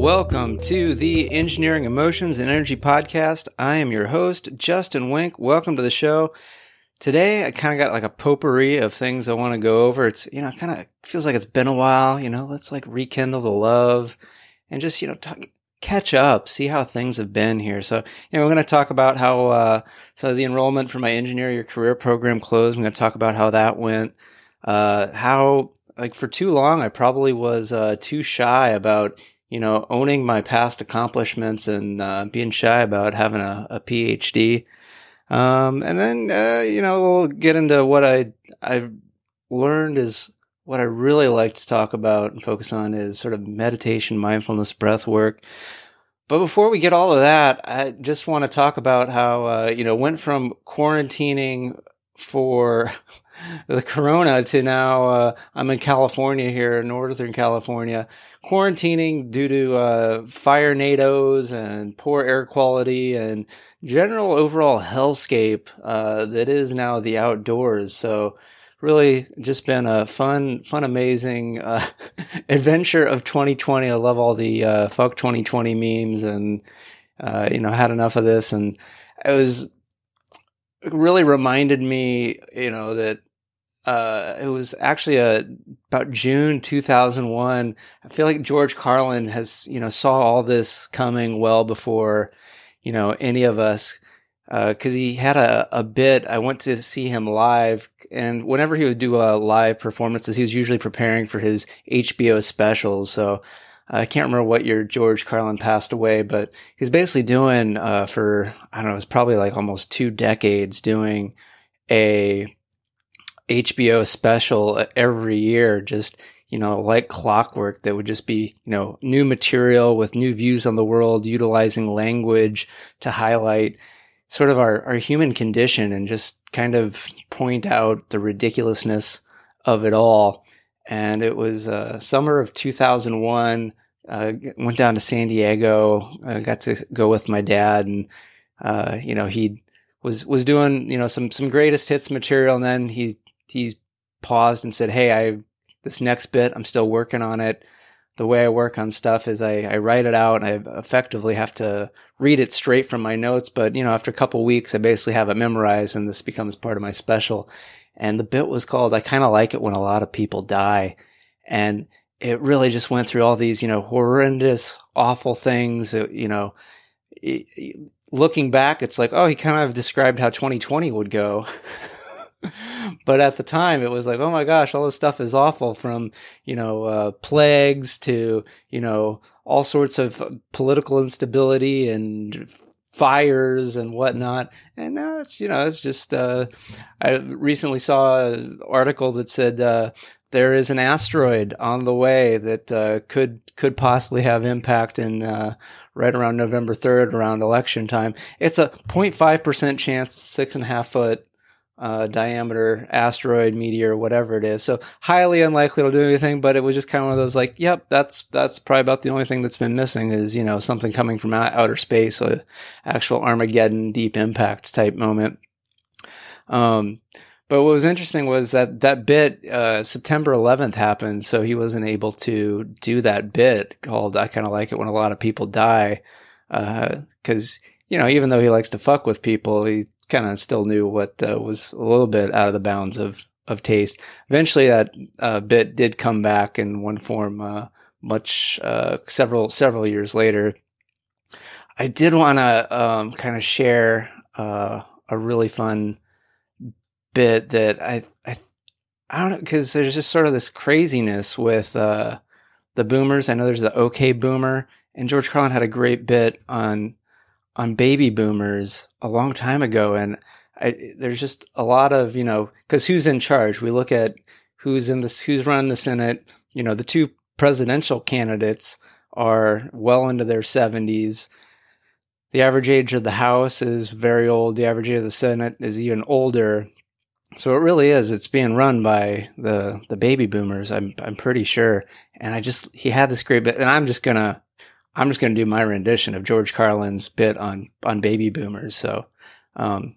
Welcome to the Engineering Emotions and Energy Podcast. I am your host, Justin Wenck. Welcome to the show. Today, I kind of got like a potpourri of things I want to go over. It's, kind of feels like it's been a while, let's like rekindle the love and just, catch up, see how things have been here. So, we're going to talk about how, the enrollment for my Engineer Your Career Program closed. I'm going to talk about how that went, how, like, for too long, I probably was too shy about, owning my past accomplishments and being shy about having a PhD. And then, we'll get into what I've learned is what I really like to talk about and focus on is sort of meditation, mindfulness, breath work. But before we get all of that, I just want to talk about how, went from quarantining for the corona to now I'm in California here, Northern California, quarantining due to fire nados and poor air quality and general overall hellscape that is now the outdoors. So really just been a fun, amazing adventure of 2020. I love all the fuck 2020 memes and, had enough of this. And it really reminded me, that it was actually about June 2001. I feel like George Carlin has, saw all this coming well before, any of us, because he had a bit. I went to see him live, and whenever he would do live performances, he was usually preparing for his HBO specials. So I can't remember what year George Carlin passed away, but he's basically doing for, I don't know, it's probably like almost 2 decades doing a HBO special every year, just, like clockwork, that would just be, new material with new views on the world, utilizing language to highlight sort of our human condition and just kind of point out the ridiculousness of it all. And it was summer of 2001, went down to San Diego, got to go with my dad, and, he was doing, some greatest hits material, and then he paused and said, hey, this next bit, I'm still working on it. The way I work on stuff is I write it out, and I effectively have to read it straight from my notes, but, after a couple of weeks, I basically have it memorized, and this becomes part of my special. And the bit was called, I Kind of Like It When a Lot of People Die. And it really just went through all these, horrendous, awful things, looking back, it's like, oh, he kind of described how 2020 would go. But at the time, it was like, oh my gosh, all this stuff is awful, from, plagues to, all sorts of political instability and fires and whatnot. And now it's just, I recently saw an article that said, there is an asteroid on the way that, could possibly have impact in, right around November 3rd, around election time. It's a 0.5% chance, 6.5 foot, diameter asteroid, meteor, whatever it is. So highly unlikely it'll do anything, but it was just kind of one of those like, yep, that's probably about the only thing that's been missing is, something coming from outer space, an actual Armageddon deep impact type moment. But what was interesting was that bit, September 11th happened. So he wasn't able to do that bit called, I Kind of Like It When a Lot of People Die. 'Cause, even though he likes to fuck with people, he kind of still knew what was a little bit out of the bounds of taste. Eventually that bit did come back in one form several years later. I did want to kind of share a really fun bit that I don't know, because there's just sort of this craziness with the boomers. I know there's the okay boomer, and George Carlin had a great bit on baby boomers a long time ago. And there's just a lot of, cause who's in charge? We look at who's running the Senate. The 2 presidential candidates are well into their 70s. The average age of the House is very old. The average age of the Senate is even older. So it really is, it's being run by the baby boomers. I'm pretty sure. And he had this great bit, and I'm just going to do my rendition of George Carlin's bit on baby boomers. So, I'm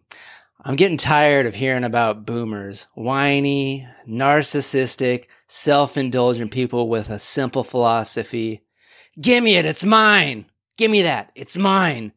getting tired of hearing about boomers, whiny, narcissistic, self-indulgent people with a simple philosophy. Give me it. It's mine. Give me that. It's mine.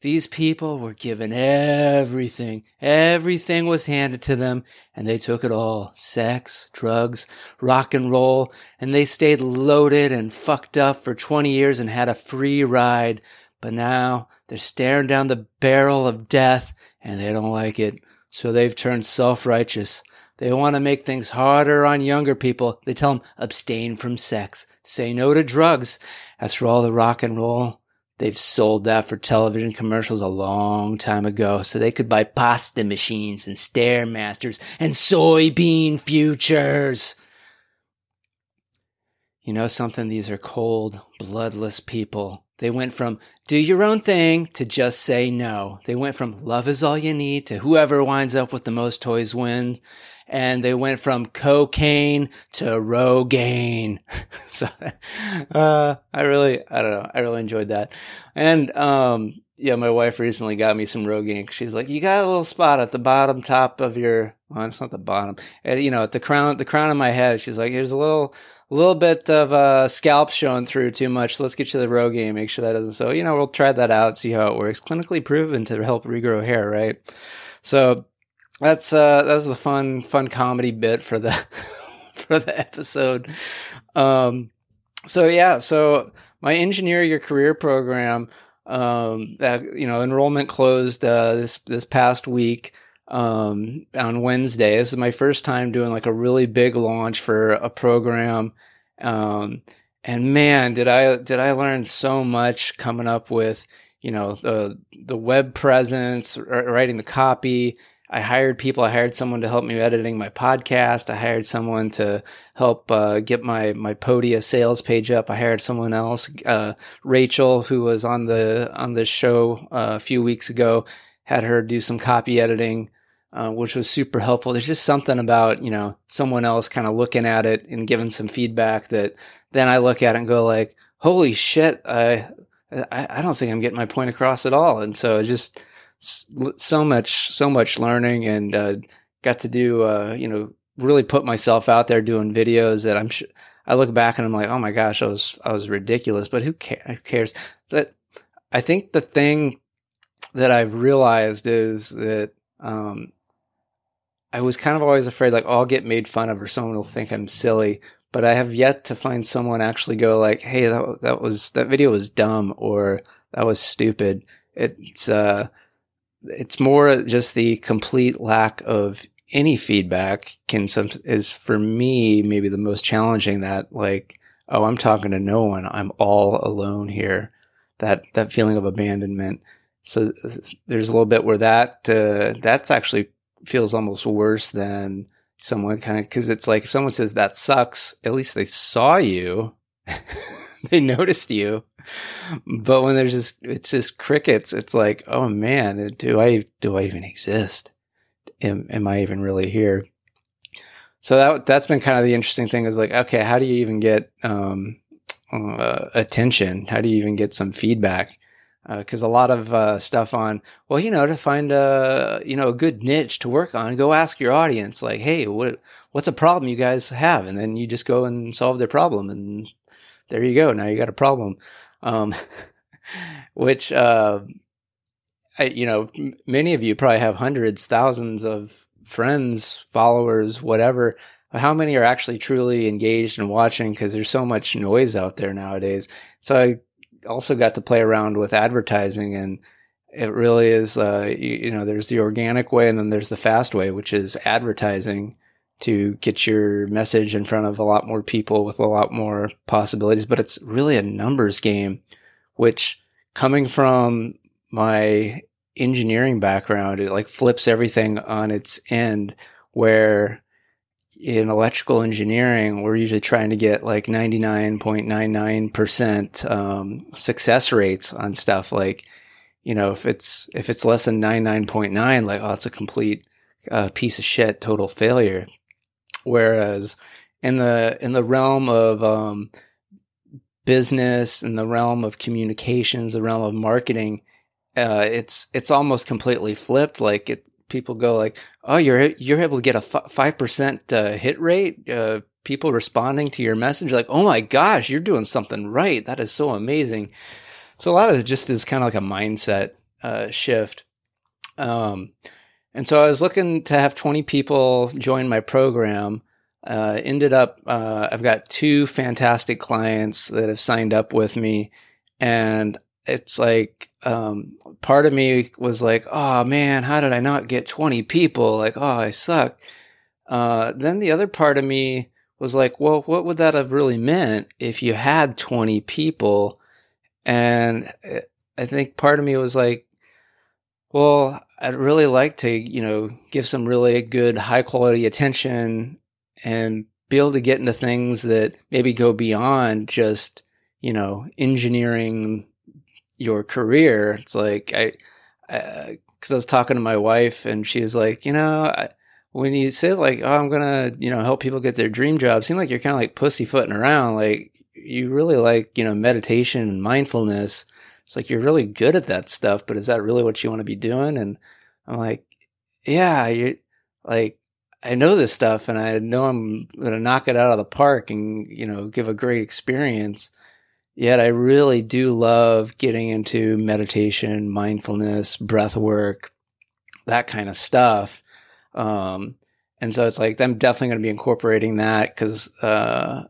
These people were given everything. Everything was handed to them, and they took it all. Sex, drugs, rock and roll, and they stayed loaded and fucked up for 20 years and had a free ride. But now they're staring down the barrel of death, and they don't like it. So they've turned self-righteous. They want to make things harder on younger people. They tell them, abstain from sex. Say no to drugs. As for all the rock and roll, they've sold that for television commercials a long time ago, so they could buy pasta machines and Stairmasters and soybean futures. You know something? These are cold, bloodless people. They went from do your own thing to just say no. They went from love is all you need to whoever winds up with the most toys wins. And they went from cocaine to Rogaine. So, I really enjoyed that. And, yeah, my wife recently got me some Rogaine. She's like, you got a little spot at the bottom top of your, well, it's not the bottom, you know, at the crown of my head. She's like, here's a little bit of scalp showing through too much. So let's get you the Rogaine. Make sure that doesn't. So, you know, we'll try that out, see how it works. Clinically proven to help regrow hair, right? So, That's the fun comedy bit for the for the episode. So my Engineer Your Career program, enrollment closed this past week on Wednesday. This is my first time doing like a really big launch for a program, and man, did I learn so much coming up with, you know, the web presence, writing the copy. I hired people. I hired someone to help me editing my podcast. I hired someone to help get my Podia sales page up. I hired someone else, Rachel, who was on the show a few weeks ago, had her do some copy editing, which was super helpful. There's just something about, you know, someone else kind of looking at it and giving some feedback that then I look at it and go like, holy shit, I don't think I'm getting my point across at all. And so it just... so much learning, and got to do, really put myself out there doing videos that I look back and I'm like, oh my gosh, I was ridiculous, but who cares? That I think the thing that I've realized is that I was kind of always afraid, like, oh, I'll get made fun of or someone will think I'm silly, but I have yet to find someone actually go like, hey, that video was dumb, or that was stupid. It's more just the complete lack of any feedback is for me maybe the most challenging. That like, oh, I'm talking to no one. I'm all alone here. That feeling of abandonment. So there's a little bit where that's actually feels almost worse than someone kind of, because it's like if someone says that sucks, at least they saw you, they noticed you. But when it's just crickets, it's like, oh man, do I even exist? Am I even really here? So that's been kind of the interesting thing is like, okay, how do you even get attention? How do you even get some feedback? Because a lot of stuff on, well, you know, to find a good niche to work on, go ask your audience like, hey, what's a problem you guys have? And then you just go and solve their problem, and there you go. Now you got a problem. Which, many of you probably have hundreds, thousands of friends, followers, whatever. How many are actually truly engaged and watching? Because there's so much noise out there nowadays. So I also got to play around with advertising, and it really is, there's the organic way, and then there's the fast way, which is advertising to get your message in front of a lot more people with a lot more possibilities. But it's really a numbers game, which coming from my engineering background, it like flips everything on its end, where in electrical engineering, we're usually trying to get like 99.99% success rates on stuff. Like, you know, if it's less than 99.9, like, oh, it's a complete piece of shit, total failure. Whereas in the realm of business, in the realm of communications, the realm of marketing, it's almost completely flipped. Like people go like, oh, you're able to get a 5% hit rate, people responding to your message like, oh my gosh, you're doing something right. That is so amazing. So a lot of it just is kind of like a mindset shift. And so I was looking to have 20 people join my program. Ended up, I've got two fantastic clients that have signed up with me, and it's like, part of me was like, oh man, how did I not get 20 people? Like, oh, I suck. Then the other part of me was like, well, what would that have really meant if you had 20 people? And I think part of me was like, well, I'd really like to, you know, give some really good high quality attention and be able to get into things that maybe go beyond just, you know, engineering your career. It's like, because I was talking to my wife and she was like, you know, when you say like, oh, I'm going to, you know, help people get their dream job, it seems like you're kind of like pussyfooting around. Like you really like, you know, meditation and mindfulness. It's like, you're really good at that stuff, but is that really what you want to be doing? And I'm like, yeah, you're like, I know this stuff and I know I'm going to knock it out of the park and, you know, give a great experience. Yet I really do love getting into meditation, mindfulness, breath work, that kind of stuff. And so it's like, I'm definitely going to be incorporating that because, I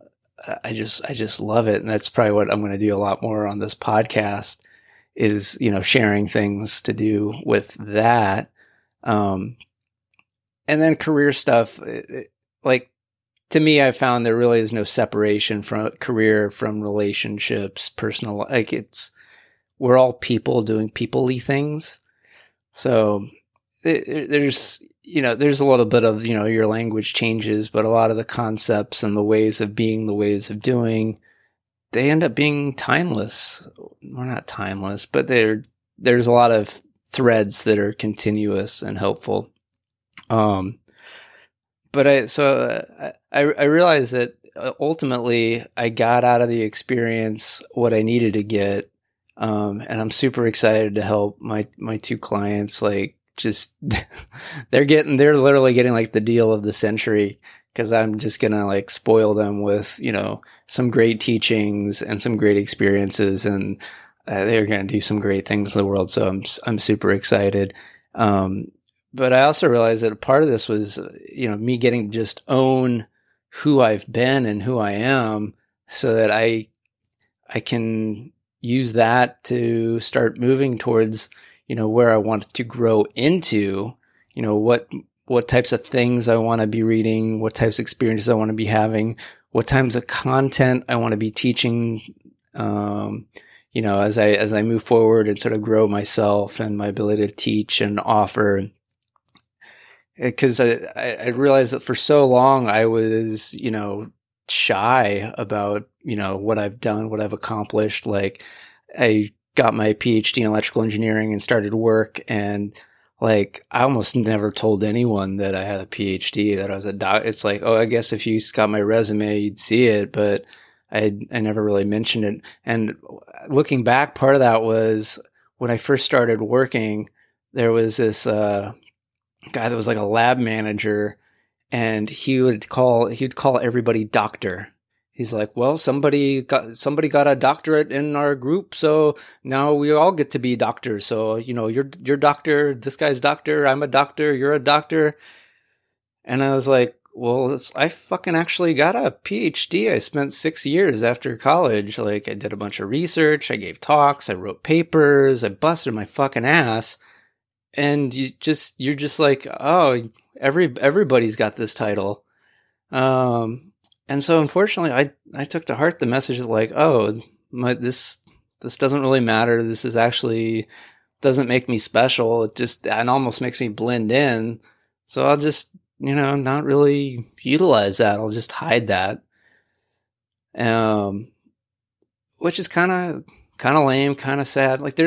just love it. And that's probably what I'm going to do a lot more on this podcast is, you know, sharing things to do with that. And then career stuff, like to me, I found there really is no separation from career, from relationships, personal, like we're all people doing people-y things. So there's, you know, there's a little bit of, you know, your language changes, but a lot of the concepts and the ways of being, the ways of doing, they end up being timeless. Well, not timeless, but there's a lot of threads that are continuous and helpful. But I realized that ultimately I got out of the experience what I needed to get. And I'm super excited to help my two clients, like just, they're literally getting like the deal of the century. Cause I'm just going to like spoil them with, you know, some great teachings and some great experiences, and they're going to do some great things in the world. So I'm super excited. But I also realized that a part of this was, you know, me getting to just own who I've been and who I am so that I can use that to start moving towards, you know, where I want to grow into, you know, what types of things I want to be reading, what types of experiences I want to be having, what types of content I want to be teaching, you know, as I move forward and sort of grow myself and my ability to teach and offer. Because I realized that for so long I was, you know, shy about, you know, what I've done, what I've accomplished. Like I got my PhD in electrical engineering and started work, and like I almost never told anyone that I had a PhD, that I was a doc. It's like, oh, I guess if you got my resume, you'd see it, but I never really mentioned it. And looking back, part of that was when I first started working, there was this guy that was like a lab manager, and he'd call everybody doctor. He's like, well, somebody got a doctorate in our group, so now we all get to be doctors. So, you know, you're doctor, this guy's doctor, I'm a doctor, you're a doctor. And I was like, well, I fucking actually got a PhD. I spent 6 years after college. Like I did a bunch of research, I gave talks, I wrote papers, I busted my fucking ass. And you're just like, oh, everybody's got this title. And so unfortunately I took to heart the message that like, oh, this doesn't really matter. This is actually doesn't make me special. It almost makes me blend in. So I'll just, you know, not really utilize that. I'll just hide that. Which is kind of lame, kind of sad. Like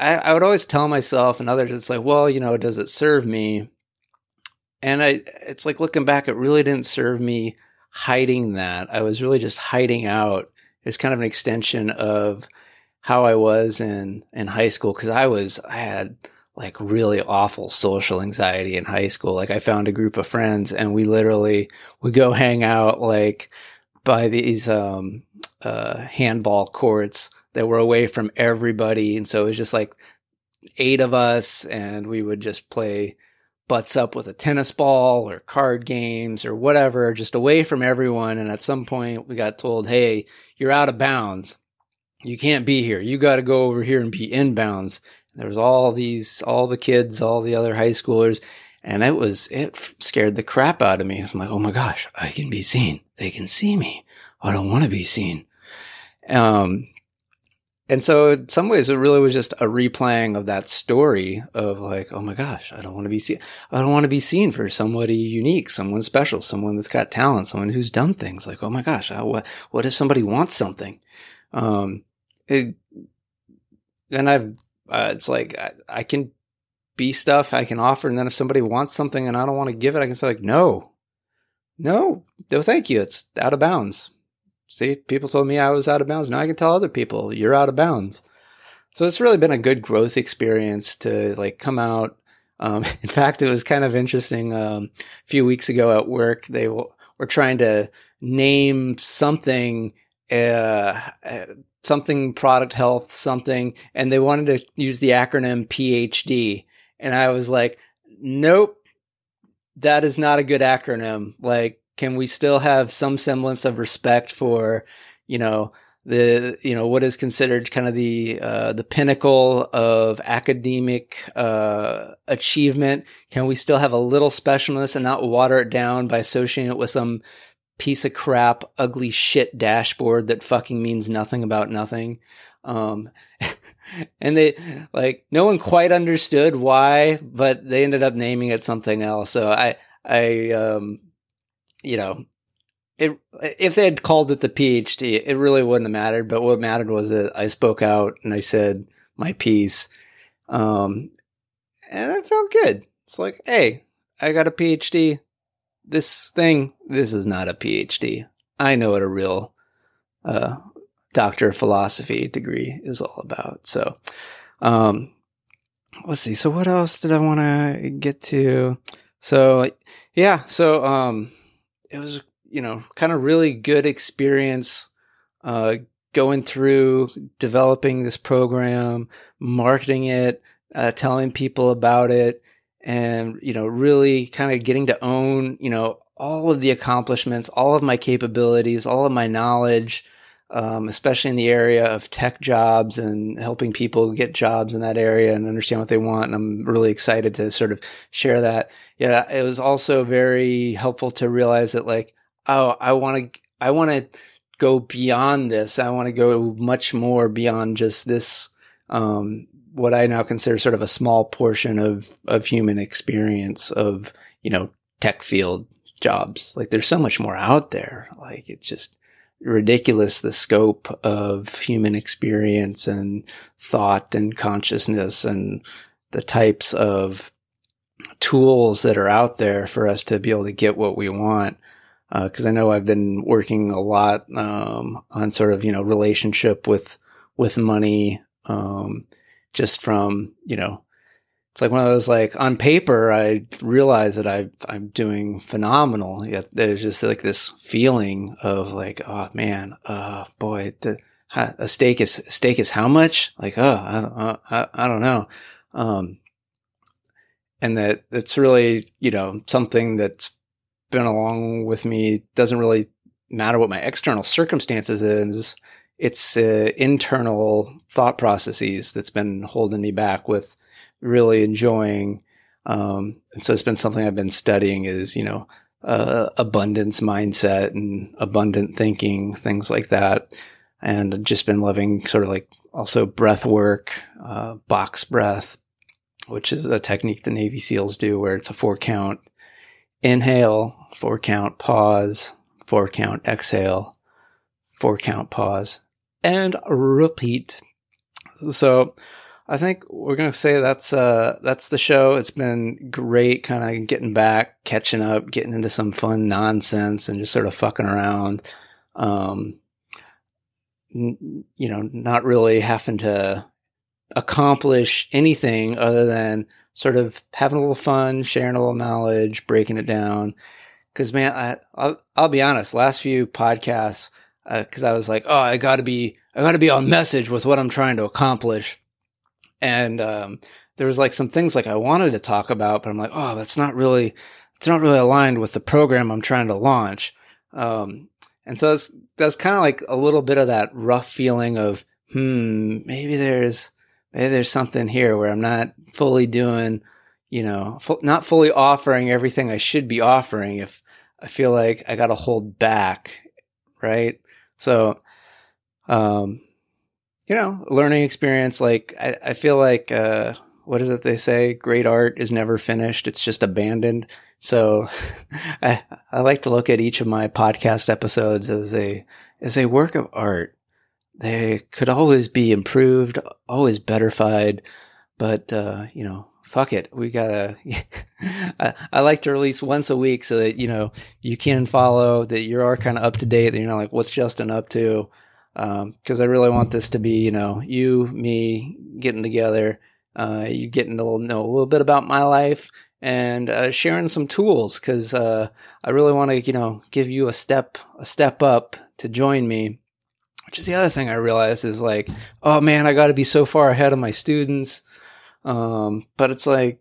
I would always tell myself and others, it's like, well, you know, does it serve me? And it's like looking back, it really didn't serve me hiding that. I was really just hiding out. It's kind of an extension of how I was in high school. Cause I had like really awful social anxiety in high school. Like I found a group of friends and we literally would go hang out like by these handball courts that were away from everybody. And so it was just like 8 of us and we would just play butts up with a tennis ball or card games or whatever, just away from everyone. And at some point we got told, hey, you're out of bounds. You can't be here. You got to go over here and be in bounds. There was all the kids, all the other high schoolers. And it scared the crap out of me. I'm like, oh my gosh, I can be seen. They can see me. I don't want to be seen. And so in some ways it really was just a replaying of that story of like, oh my gosh, I don't want to be seen. I don't want to be seen for somebody unique, someone special, someone that's got talent, someone who's done things. Like, oh my gosh, what if somebody wants something? It's like, I can be stuff I can offer. And then if somebody wants something and I don't want to give it, I can say like, no, thank you. It's out of bounds. See, people told me I was out of bounds. Now I can tell other people, you're out of bounds. So it's really been a good growth experience to like come out. In fact, it was kind of interesting. A few weeks ago at work, they were trying to name something product health, something, and they wanted to use the acronym PhD. And I was like, nope, that is not a good acronym. Like, can we still have some semblance of respect for, what is considered kind of the pinnacle of academic achievement? Can we still have a little specialness and not water it down by associating it with some piece of crap, ugly shit dashboard that fucking means nothing about nothing? And they no one quite understood why, but they ended up naming it something else. So if they had called it the PhD, it really wouldn't have mattered. But what mattered was that I spoke out and I said my piece. And it felt good. It's like, hey, I got a PhD. This is not a PhD. I know what a real doctor of philosophy degree is all about. So let's see. So what else did I want to get to? So yeah, so it was, kind of really good experience going through developing this program, marketing it, telling people about it, and, really kind of getting to own, all of the accomplishments, all of my capabilities, all of my knowledge, especially in the area of tech jobs and helping people get jobs in that area and understand what they want. And I'm really excited to sort of share that. Yeah, it was also very helpful to realize that I want to go beyond this. I want to go much more beyond just this, what I now consider sort of a small portion of human experience of, tech field jobs. Like there's so much more out there. Like it's just ridiculous, the scope of human experience and thought and consciousness and the types of tools that are out there for us to be able to get what we want. Cause I know I've been working a lot, on sort of, relationship with money, just from, it's like one of those, on paper, I realize that I'm doing phenomenal. Yet there's just like this feeling of a steak is how much? I don't know. And that's really, something that's been along with me. It doesn't really matter what my external circumstances is. It's internal thought processes that's been holding me back with really enjoying. And so it's been something I've been studying is, abundance mindset and abundant thinking, things like that. And I've just been loving sort of also breath work, box breath, which is a technique the Navy SEALs do where it's a 4-count inhale, 4-count pause, 4-count exhale, 4-count pause, and repeat. So I think we're going to say that's the show. It's been great kind of getting back, catching up, getting into some fun nonsense and just sort of fucking around. Not really having to accomplish anything other than sort of having a little fun, sharing a little knowledge, breaking it down. Because, man, I'll be honest, last few podcasts, because I was like, oh, I got to be on message with what I'm trying to accomplish. And there was like some things like I wanted to talk about, but I'm like, oh, it's not really aligned with the program I'm trying to launch. And so that's kind of like a little bit of that rough feeling of, maybe there's something here where I'm not fully doing, not fully offering everything I should be offering if I feel like I got to hold back, right? So, learning experience, like I feel like, what is it they say? Great art is never finished. It's just abandoned. So I like to look at each of my podcast episodes as a work of art. They could always be improved, always betterfied, but, fuck it. We gotta, I like to release once a week so that, you can follow that you are kind of up to date, that you're not like, what's Justin up to? Cause I really want this to be, you, me getting together, you getting to know a little bit about my life and, sharing some tools. Cause, I really want to, give you a step up to join me. Which is the other thing I realized is like, oh man, I got to be so far ahead of my students. But it's like,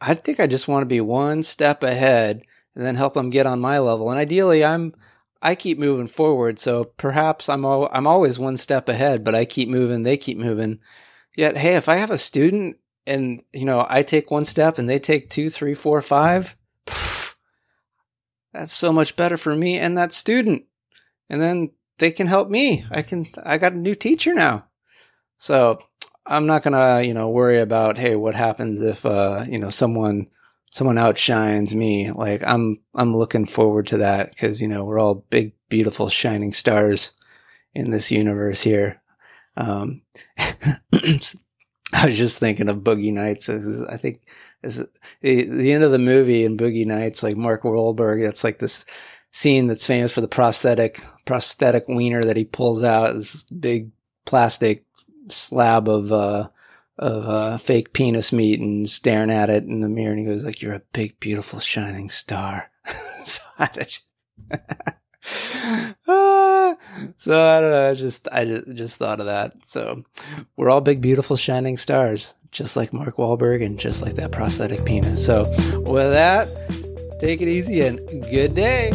I think I just want to be one step ahead and then help them get on my level. And ideally I keep moving forward. So perhaps I'm always one step ahead, but I keep moving, they keep moving. Yet, hey, if I have a student and, I take one step and they take 2, 3, 4, 5, that's so much better for me and that student. And then they can help me. I got a new teacher now. So I'm not going to, worry about, hey, what happens if, someone outshines me. Like I'm looking forward to that because, we're all big, beautiful, shining stars in this universe here. I was just thinking of Boogie Nights. I think it's the end of the movie in Boogie Nights, like Mark Wahlberg, that's like this scene that's famous for the prosthetic wiener that he pulls out, this big plastic slab of fake penis meat, and staring at it in the mirror, and he goes like, "You're a big, beautiful, shining star." So I don't know. I just thought of that. So we're all big, beautiful, shining stars, just like Mark Wahlberg and just like that prosthetic penis. So with that, take it easy and good day.